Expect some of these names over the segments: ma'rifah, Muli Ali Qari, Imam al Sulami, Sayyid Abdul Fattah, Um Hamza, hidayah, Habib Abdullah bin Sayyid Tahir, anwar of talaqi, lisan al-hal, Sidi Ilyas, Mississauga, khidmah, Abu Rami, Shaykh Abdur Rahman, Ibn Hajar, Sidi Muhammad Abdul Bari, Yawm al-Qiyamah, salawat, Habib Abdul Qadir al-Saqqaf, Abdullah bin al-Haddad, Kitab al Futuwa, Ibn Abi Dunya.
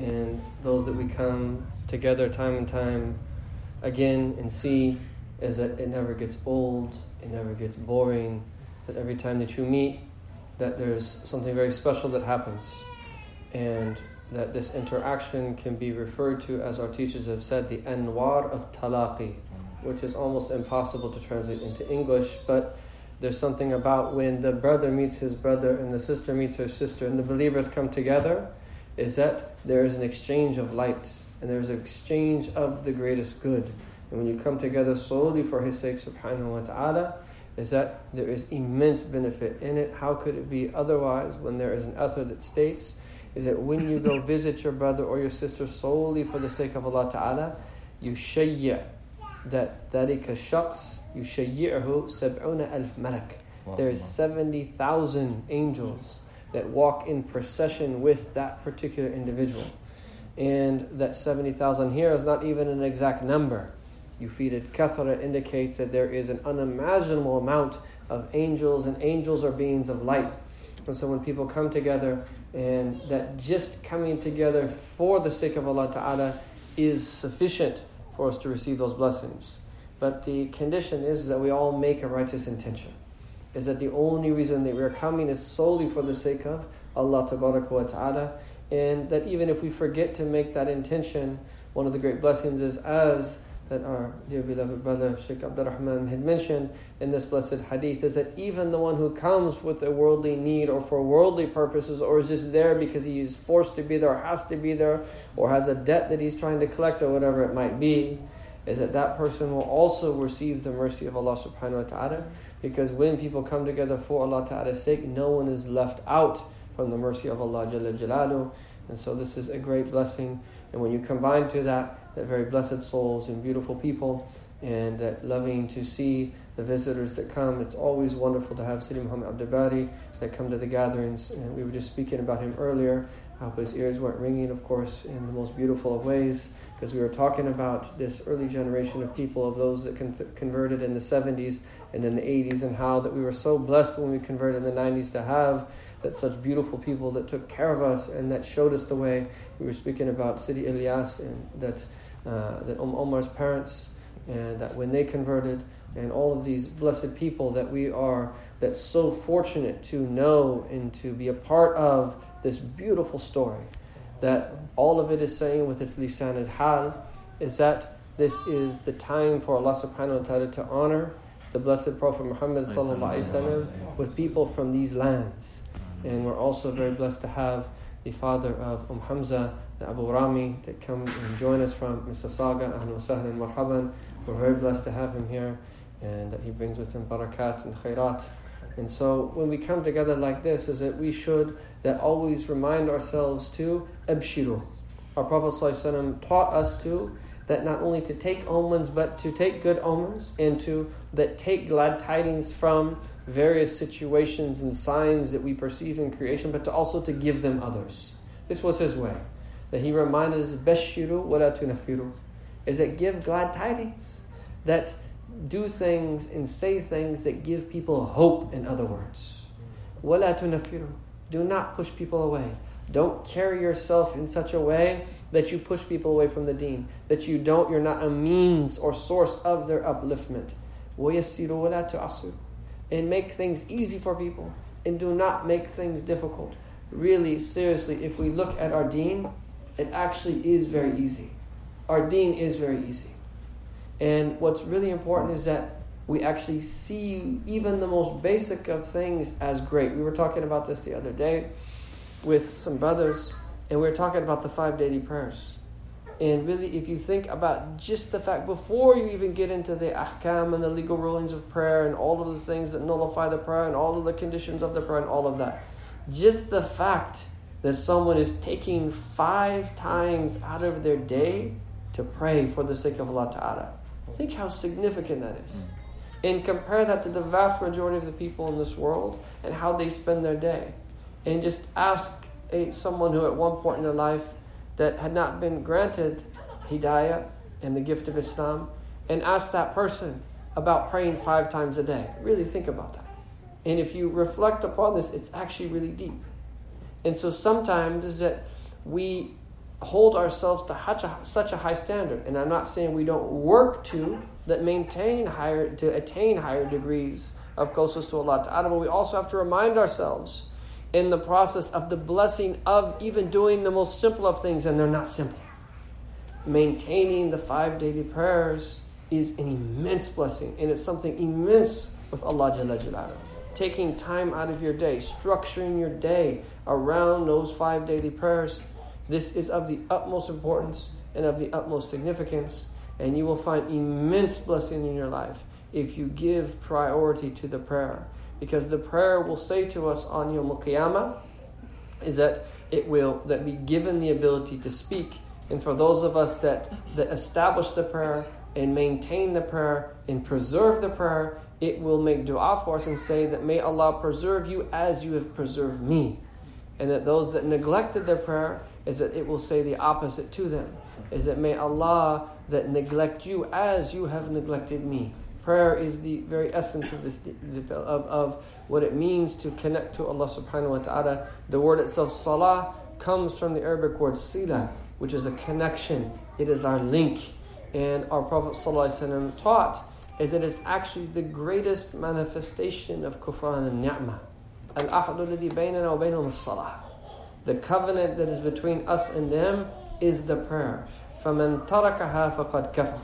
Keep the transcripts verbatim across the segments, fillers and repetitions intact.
and those that we come together time and time again and see is that it never gets old, it never gets boring, that every time that you meet, that there's something very special that happens, and that this interaction can be referred to, as our teachers have said, the anwar of talaqi, which is almost impossible to translate into English, but there's something about when the brother meets his brother and the sister meets her sister and the believers come together, is that there is an exchange of light and there's an exchange of the greatest good. And when you come together solely for His sake, subhanahu wa ta'ala, is that there is immense benefit in it. How could it be otherwise when there is an author that states, is that when you go visit your brother or your sister solely for the sake of Allah Ta'ala, you shayya, that ذَلِكَ الشَّخْص يُشَيِّعُهُ سَبْعُونَ أَلْفَ مَلَكٍ. There is seventy thousand angels that walk in procession with that particular individual. And that seventy thousand here is not even an exact number. Yufidid kathra indicates that there is an unimaginable amount of angels, and angels are beings of light. And so when people come together, and that just coming together for the sake of Allah Ta'ala is sufficient for us to receive those blessings. But the condition is that we all make a righteous intention. Is that the only reason that we're coming is solely for the sake of Allah Tabaraka wa Ta'ala. And that even if we forget to make that intention, one of the great blessings is, as that our dear beloved brother Shaykh Abdur Rahman had mentioned in this blessed hadith, is that even the one who comes with a worldly need or for worldly purposes, or is just there because he is forced to be there or has to be there or has a debt that he's trying to collect or whatever it might be, is that that person will also receive the mercy of Allah subhanahu wa ta'ala, because when people come together for Allah ta'ala's sake, no one is left out from the mercy of Allah jalla jalaluhu. And so this is a great blessing. And when you combine to that, that very blessed souls and beautiful people, and that loving to see the visitors that come. It's always wonderful to have Sidi Muhammad Abdul Bari that come to the gatherings. And we were just speaking about him earlier, how his ears weren't ringing, of course, in the most beautiful of ways, because we were talking about this early generation of people, of those that con- converted in the seventies and in the eighties, and how that we were so blessed when we converted in the nineties to have that such beautiful people that took care of us and that showed us the way. We were speaking about Sidi Ilyas, and that uh, that Um Omar's parents, and that when they converted, and all of these blessed people that we are that's so fortunate to know and to be a part of this beautiful story. That all of it is saying with its lisan al-hal is that this is the time for Allah subhanahu wa ta'ala to honor the blessed Prophet Muhammad sallallahu alaihi wasallam with people from these lands. And we're also very blessed to have the father of Um Hamza, the Abu Rami, that come and join us from Mississauga. Ahlan wa sahlan marhaban. We're very blessed to have him here, and that he brings with him barakat and khairat. And so when we come together like this, is that we should that always remind ourselves to abshiru. Our Prophet ﷺ taught us to that not only to take omens, but to take good omens, and to that take glad tidings from various situations and signs that we perceive in creation, but to also to give them others. This was his way. That he reminded us, bashiru wala tunafiru, is that give glad tidings, that do things and say things that give people hope, in other words. Wala tunafiru, do not push people away. Don't carry yourself in such a way that you push people away from the deen, that you don't, you're not a means or source of their upliftment. Wayassiru wala tu'assiru, and make things easy for people, and do not make things difficult. Really, seriously, if we look at our deen, it actually is very easy. Our deen is very easy. And what's really important is that we actually see even the most basic of things as great. We were talking about this the other day with some brothers, and we were talking about the five daily prayers. And really, if you think about just the fact, before you even get into the ahkam and the legal rulings of prayer and all of the things that nullify the prayer and all of the conditions of the prayer and all of that, just the fact that someone is taking five times out of their day to pray for the sake of Allah Ta'ala, think how significant that is. And compare that to the vast majority of the people in this world and how they spend their day. And just ask a, someone who at one point in their life that had not been granted hidayah and the gift of Islam, and ask that person about praying five times a day. Really think about that. And if you reflect upon this, it's actually really deep. And so sometimes is that we hold ourselves to such a high standard. And I'm not saying we don't work to that maintain higher, to attain higher degrees of closeness to Allah Ta'ala, but we also have to remind ourselves in the process of the blessing of even doing the most simple of things, and they're not simple. Maintaining the five daily prayers is an immense blessing, and it's something immense with Allah Jalla Jalaluhu. Taking time out of your day, structuring your day around those five daily prayers, this is of the utmost importance and of the utmost significance, and you will find immense blessing in your life if you give priority to the prayer. Because the prayer will say to us on Yom Al-Qiyamah is that it will that be given the ability to speak. And for those of us that, that establish the prayer and maintain the prayer and preserve the prayer, it will make dua for us and say that may Allah preserve you as you have preserved me. And that those that neglected their prayer is that it will say the opposite to them. Is that may Allah that neglect you as you have neglected me. Prayer is the very essence of this, of, of what it means to connect to Allah subhanahu wa ta'ala. The word itself, salah, comes from the Arabic word sila, which is a connection. It is our link. And our Prophet sallallahu alaihi wasallam taught is that it's actually the greatest manifestation of kufran and ni'mah. Al-ahdu alladhi baynana wa baynahum as-salah. The covenant that is between us and them is the prayer. فَمَنْ تَرَكَهَا فَقَدْ كَفَرَ.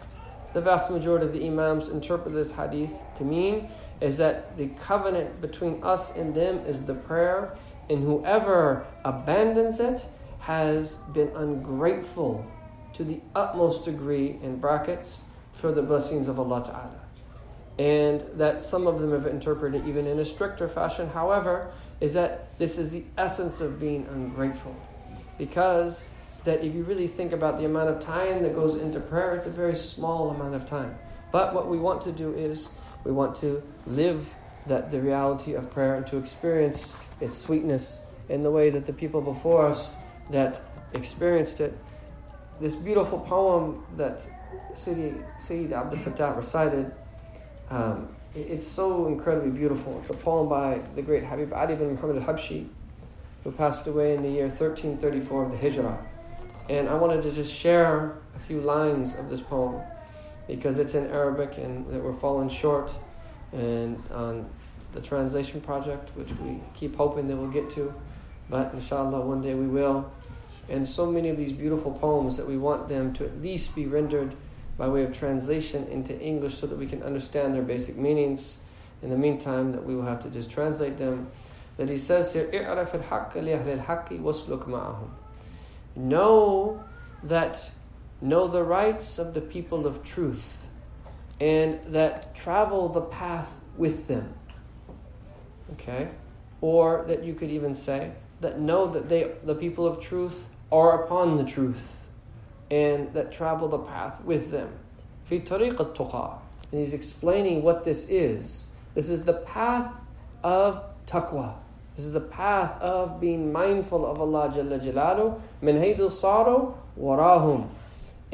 The vast majority of the Imams interpret this hadith to mean is that the covenant between us and them is the prayer, and whoever abandons it has been ungrateful to the utmost degree, in brackets, for the blessings of Allah Ta'ala. And that some of them have interpreted even in a stricter fashion, however, is that this is the essence of being ungrateful. Because that if you really think about the amount of time that goes into prayer, it's a very small amount of time. But what we want to do is, we want to live that the reality of prayer and to experience its sweetness in the way that the people before us that experienced it. This beautiful poem that Sidi, Sayyid Abdul Fattah recited, um, it's so incredibly beautiful. It's a poem by the great Habib Ali ibn Muhammad al-Habshi, who passed away in the year thirteen thirty-four of the Hijrah. And I wanted to just share a few lines of this poem because it's in Arabic and that we're falling short. And on the translation project, which we keep hoping that we'll get to, but inshallah one day we will. And so many of these beautiful poems that we want them to at least be rendered by way of translation into English so that we can understand their basic meanings. In the meantime, that we will have to just translate them. That he says here, اِعْرَفِ الْحَقَّ لِأَهْلِ الْحَقِّ وَاسْلُكْ مَعَهُمْ. Know that, know the rights of the people of truth, and that travel the path with them. Okay? Or that you could even say, that know that they, the people of truth, are upon the truth, and that travel the path with them. فِي طَرِيقِ التَّقْوَى. And he's explaining what this is. This is the path of taqwa. This is the path of being mindful of Allah Jalla Jalaluhu. مِنْ هَيْدِ الصَّارُ وَرَاهُمْ.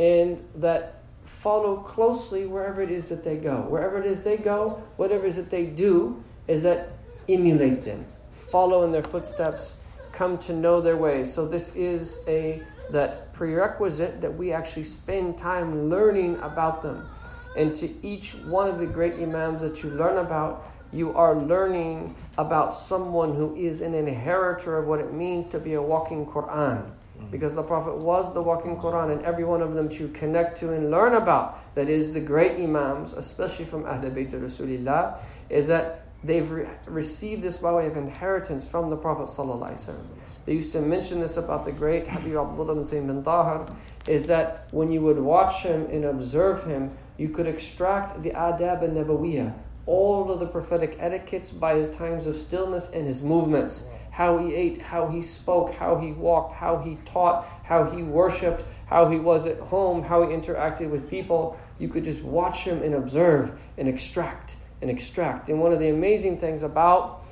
And that follow closely wherever it is that they go. Wherever it is they go, whatever it is that they do, is that emulate them. Follow in their footsteps. Come to know their ways. So this is a that prerequisite that we actually spend time learning about them. And to each one of the great Imams that you learn about, you are learning about someone who is an inheritor of what it means to be a walking Quran. Because the Prophet was the walking Quran, and every one of them to connect to and learn about, that is the great Imams, especially from Ahl Bayt Rasulillah, is that they've re- received this by way of inheritance from the Prophet sallallahu alaihi wasallam. They used to mention this about the great Habib Abdullah bin Sayyid Tahir, is that when you would watch him and observe him, you could extract the adab and nabawiyyah, all of the prophetic etiquettes, by his times of stillness and his movements, how he ate, how he spoke, how he walked, how he taught, how he worshipped, how he was at home, how he interacted with people. You could just watch him and observe and extract. And extract. And one of the amazing things about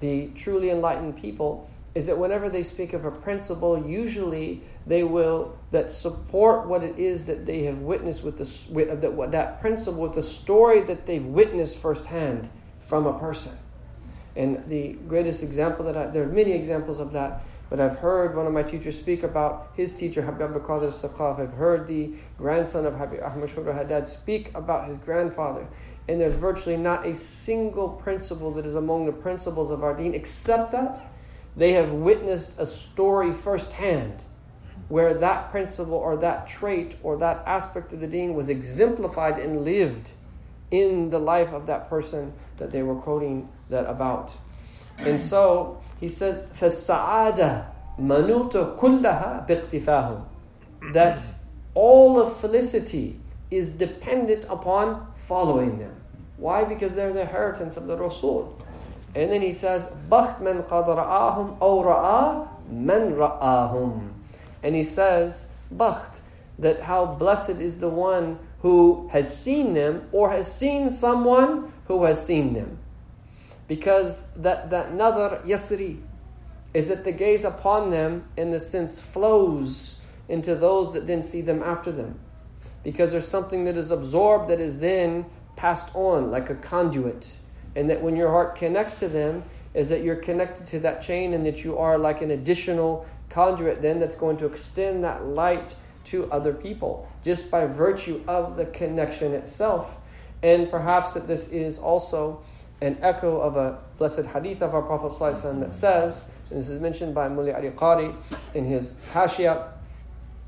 the truly enlightened people is that whenever they speak of a principle, usually they will that support what it is that they have witnessed with the with, that that principle with the story that they've witnessed firsthand from a person. And the greatest example that I, there are many examples of that, But I've heard one of my teachers speak about his teacher, Habib Abdul Qadir al-Saqqaf. I've heard the grandson of Habib Ahmad Mashhur al-Haddad speak about his grandfather. And there's virtually not a single principle that is among the principles of our deen, except that they have witnessed a story firsthand where that principle or that trait or that aspect of the deen was exemplified and lived in the life of that person that they were quoting that about. And so he says, فَالسَّعَادَةُ مَنُوتُ كُلَّهَا بِاقْتِفَاهُ, that all of felicity is dependent upon following them. Why? Because they're the inheritance of the Rasul. And then he says, بَخْتْ مَنْ قَدْ رَآهُمْ أَوْ رَآ مَنْ رَآهُمْ. And he says, Bakht, that how blessed is the one who has seen them or has seen someone who has seen them. Because that, that nadar yasri is that the gaze upon them in the sense flows into those that then see them after them. Because there's something that is absorbed that is then passed on like a conduit. And that when your heart connects to them is that you're connected to that chain and that you are like an additional conduit then that's going to extend that light to other people just by virtue of the connection itself. And perhaps that this is also an echo of a blessed hadith of our Prophet ﷺ that says, and this is mentioned by Muli Ali Qari in his Hashiyah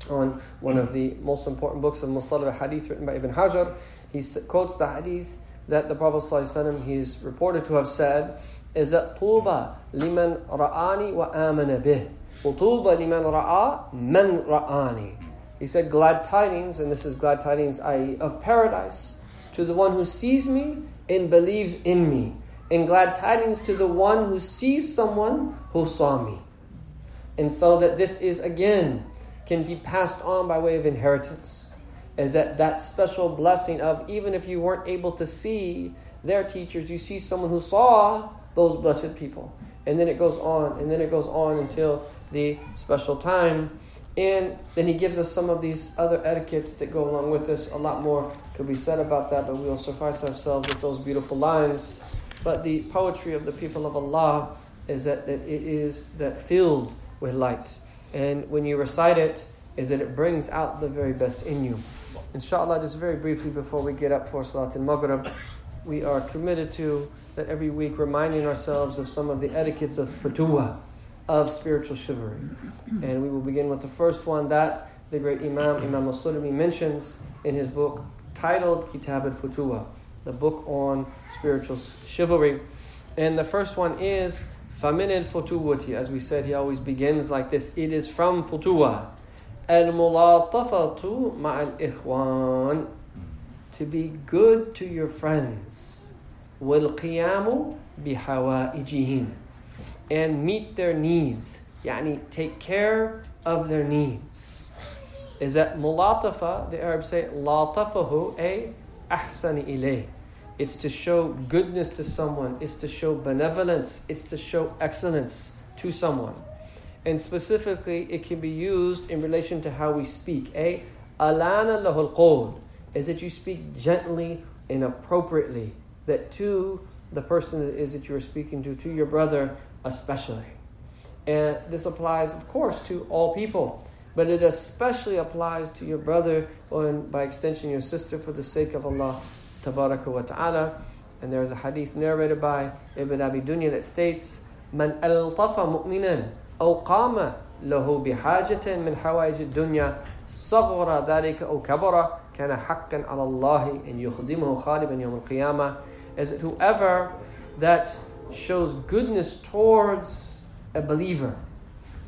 on one of the most important books of Mustalah hadith written by Ibn Hajar. He quotes the hadith that the Prophet ﷺ, he is reported to have said, is that Tuba liman ra'ani wa amana bih. Utuba liman ra'a man ra'ani. He said, glad tidings, and this is glad tidings, that is of paradise, to the one who sees me and believes in me. And glad tidings to the one who sees someone who saw me. And so that this is, again, can be passed on by way of inheritance. Is that that special blessing of, even if you weren't able to see their teachers, you see someone who saw those blessed people. And then it goes on, and then it goes on until the special time. And then he gives us some of these other etiquettes that go along with this. A lot more could be said about that, but we'll suffice ourselves with those beautiful lines. But the poetry of the people of Allah is that, that it is that filled with light. And when you recite it, is that it brings out the very best in you. Inshallah, just very briefly before we get up for Salat al-Maghrib, we are committed to that every week reminding ourselves of some of the etiquettes of futuwa, of spiritual chivalry. And we will begin with the first one that the great Imam, Imam al Sulami, mentions in his book titled Kitab al Futuwa, the book on spiritual chivalry. And the first one is Famin al Futuwati. As we said, he always begins like this. It is from futuwa. Al mulatafatu ma'al ikhwan. To be good to your friends. Wal qiyamu bi hawaijihim. And meet their needs. Yani, take care of their needs. Is that mulatafa, the Arabs say, latafahu a ahsani ilay. It's to show goodness to someone. It's to show benevolence. It's to show excellence to someone. And specifically, it can be used in relation to how we speak. A alana lahul qawl, is that you speak gently and appropriately. That to the person that is that you are speaking to, to your brother, especially. And this applies, of course, to all people, but it especially applies to your brother and by extension your sister for the sake of Allah tabaraka wa ta'ala. And there's a hadith narrated by Ibn Abi Dunya that states, Man altafa mu'minan aw qama lahu bihajatin min hawaij ad-dunya saghra dhalika aw kabara kana haqqan 'ala Allah an yukhdimahu khaliban yawm al-qiyamah. As whoever that shows goodness towards a believer,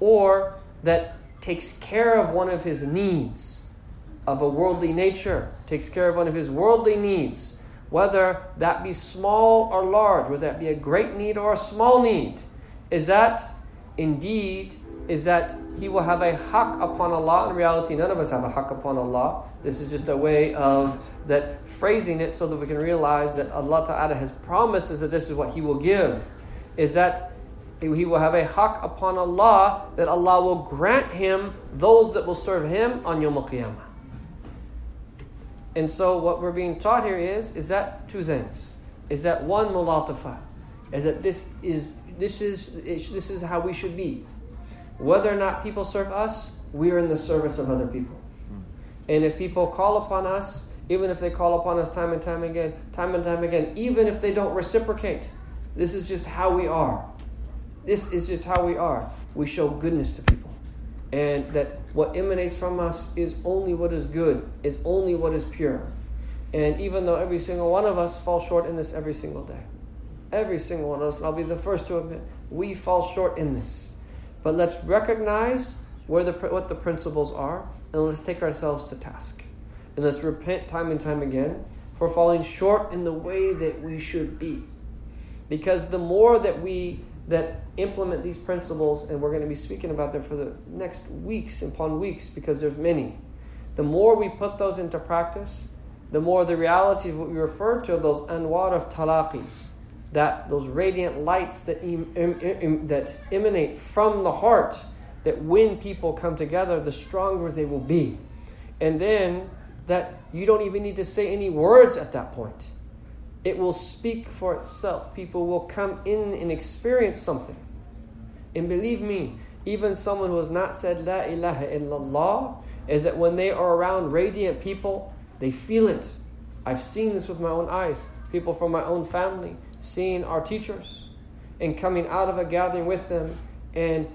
or that takes care of one of his needs of a worldly nature, takes care of one of his worldly needs, whether that be small or large, whether that be a great need or a small need, is that indeed, is that he will have a haq upon Allah. In reality, none of us have a haq upon Allah. This is just a way of that phrasing it so that we can realize that Allah Ta'ala has promised us that this is what He will give. Is that He will have a haq upon Allah, that Allah will grant Him those that will serve Him on Yawm al-Qiyamah. And so what we're being taught here is, is that two things. Is that one, mulatafa. Is that this is, this is, this is how we should be. Whether or not people serve us, we are in the service of other people. And if people call upon us, even if they call upon us time and time again, time and time again, even if they don't reciprocate, this is just how we are. This is just how we are. We show goodness to people. And that what emanates from us is only what is good, is only what is pure. And even though every single one of us falls short in this every single day, every single one of us, and I'll be the first to admit, we fall short in this. But let's recognize where the what the principles are, and let's take ourselves to task. And let's repent time and time again for falling short in the way that we should be. Because the more that we that implement these principles, and we're going to be speaking about them for the next weeks upon weeks, because there's many, the more we put those into practice, the more the reality of what we refer to, those anwar of talaqi, that those radiant lights that em, em, em, that emanate from the heart, that when people come together, the stronger they will be. And then that you don't even need to say any words at that point. It will speak for itself. People will come in and experience something. And believe me, even someone who has not said La ilaha illallah, is that when they are around radiant people, they feel it. I've seen this with my own eyes. People from my own family, seeing our teachers, and coming out of a gathering with them, and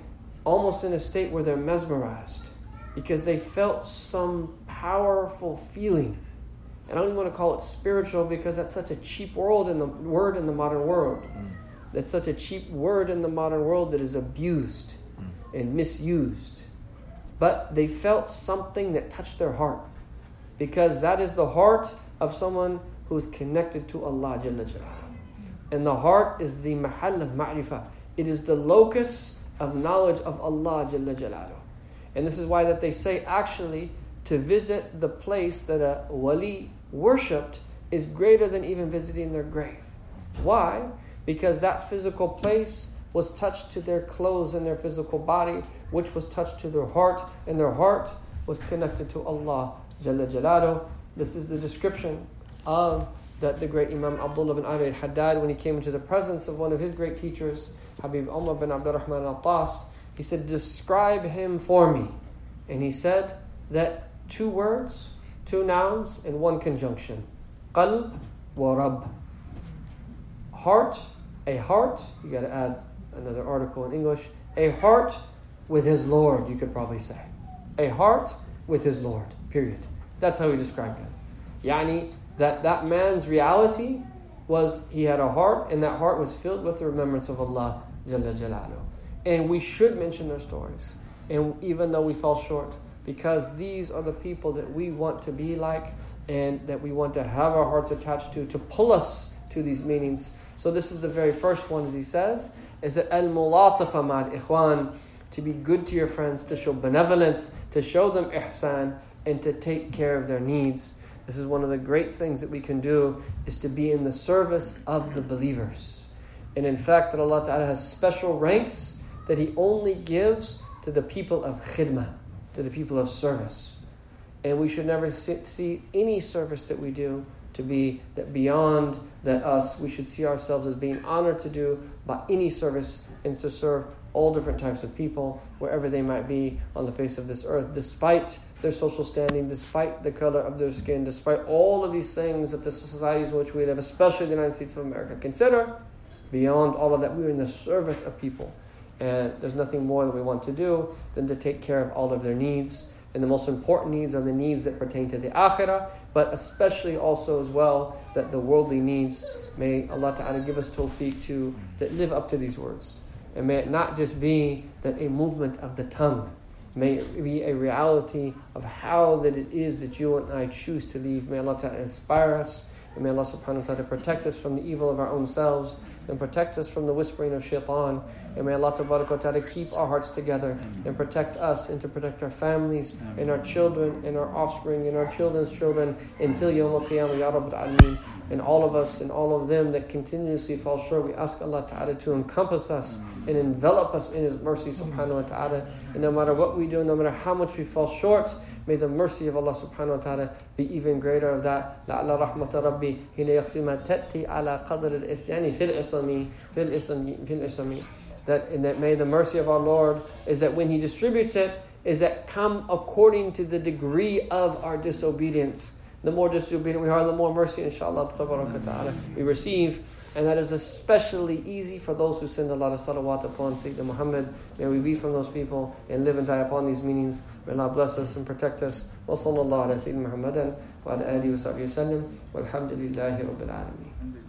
almost in a state where they're mesmerized, because they felt some powerful feeling. And I don't even want to call it spiritual, because that's such a cheap world in the word in the modern world. Mm. That's such a cheap word in the modern world that is abused mm. and misused. But they felt something that touched their heart, because that is the heart of someone who is connected to Allah Jalla Jalla. And the heart is the mahal of ma'rifah. It is the locus of knowledge of Allah Jalla Jalaluh. And this is why that they say actually to visit the place that a wali worshipped is greater than even visiting their grave. Why? Because that physical place was touched to their clothes and their physical body, which was touched to their heart, and their heart was connected to Allah Jalla Jalaluh. This is the description of that the great Imam Abdullah bin al-Haddad, when he came into the presence of one of his great teachers, Habib Omar ibn Abdurrahman al-Attas, he said, "Describe him for me." And he said that two words, two nouns, and one conjunction. Qalb wa Rabb. Heart, a heart, you got to add another article in English, a heart with his Lord, you could probably say. A heart with his Lord, period. That's how he described it. Yani, That that man's reality was he had a heart, and that heart was filled with the remembrance of Allah Jalla Jalaluh. And we should mention their stories, and even though we fall short, because these are the people that we want to be like, and that we want to have our hearts attached to, to pull us to these meanings. So this is the very first one, as he says, is that al-mulatafa ma'al ikhwan, to be good to your friends, to show benevolence, to show them ihsan, and to take care of their needs. This is one of the great things that we can do, is to be in the service of the believers. And in fact, that Allah Ta'ala has special ranks that He only gives to the people of khidmah, to the people of service. And we should never see any service that we do to be that beyond that us. We should see ourselves as being honored to do by any service, and to serve all different types of people, wherever they might be on the face of this earth, despite their social standing, despite the color of their skin, despite all of these things that the societies in which we live, especially the United States of America, consider. Beyond all of that, we're in the service of people. And there's nothing more that we want to do than to take care of all of their needs. And the most important needs are the needs that pertain to the akhirah, but especially also as well that the worldly needs. May Allah Ta'ala give us tawfiq to that live up to these words. And may it not just be that a movement of the tongue, may it be a reality of how that it is that you and I choose to leave. May Allah Ta'ala inspire us, and may Allah Subhanahu wa Ta'ala protect us from the evil of our own selves, and protect us from the whispering of shaitan. And may Allah Ta'ala keep our hearts together, and protect us, and to protect our families, and our children, and our offspring, and our children's children, until Yawm al-Qiyamah, Ya Rabbil Alameen. And all of us and all of them that continuously fall short, we ask Allah Ta'ala to encompass us and envelop us in His mercy, subhanahu wa ta'ala. And no matter what we do, no matter how much we fall short, may the mercy of Allah subhanahu wa ta'ala be even greater of that. لَعْلَى رَحْمَةَ رَبِّي هِلَيَخْسِمَا تَأْتِي عَلَى قَدْرِ الْإِسْيَانِ فِي الْإِسْلَمِ فِي الْإِسْلَمِ that, and that may the mercy of our Lord is that when He distributes it, is that come according to the degree of our disobedience. The more disobedient we are, the more mercy, inshallah, we receive. And that is especially easy for those who send a lot of salawat upon Sayyidina Muhammad. May we be from those people and live and die upon these meanings. May Allah bless us and protect us. Wa sallallahu ala Sayyidina Muhammadan wa ala alihi wa sahbihi wa sallam. Walhamdulillahi rabbil alameen.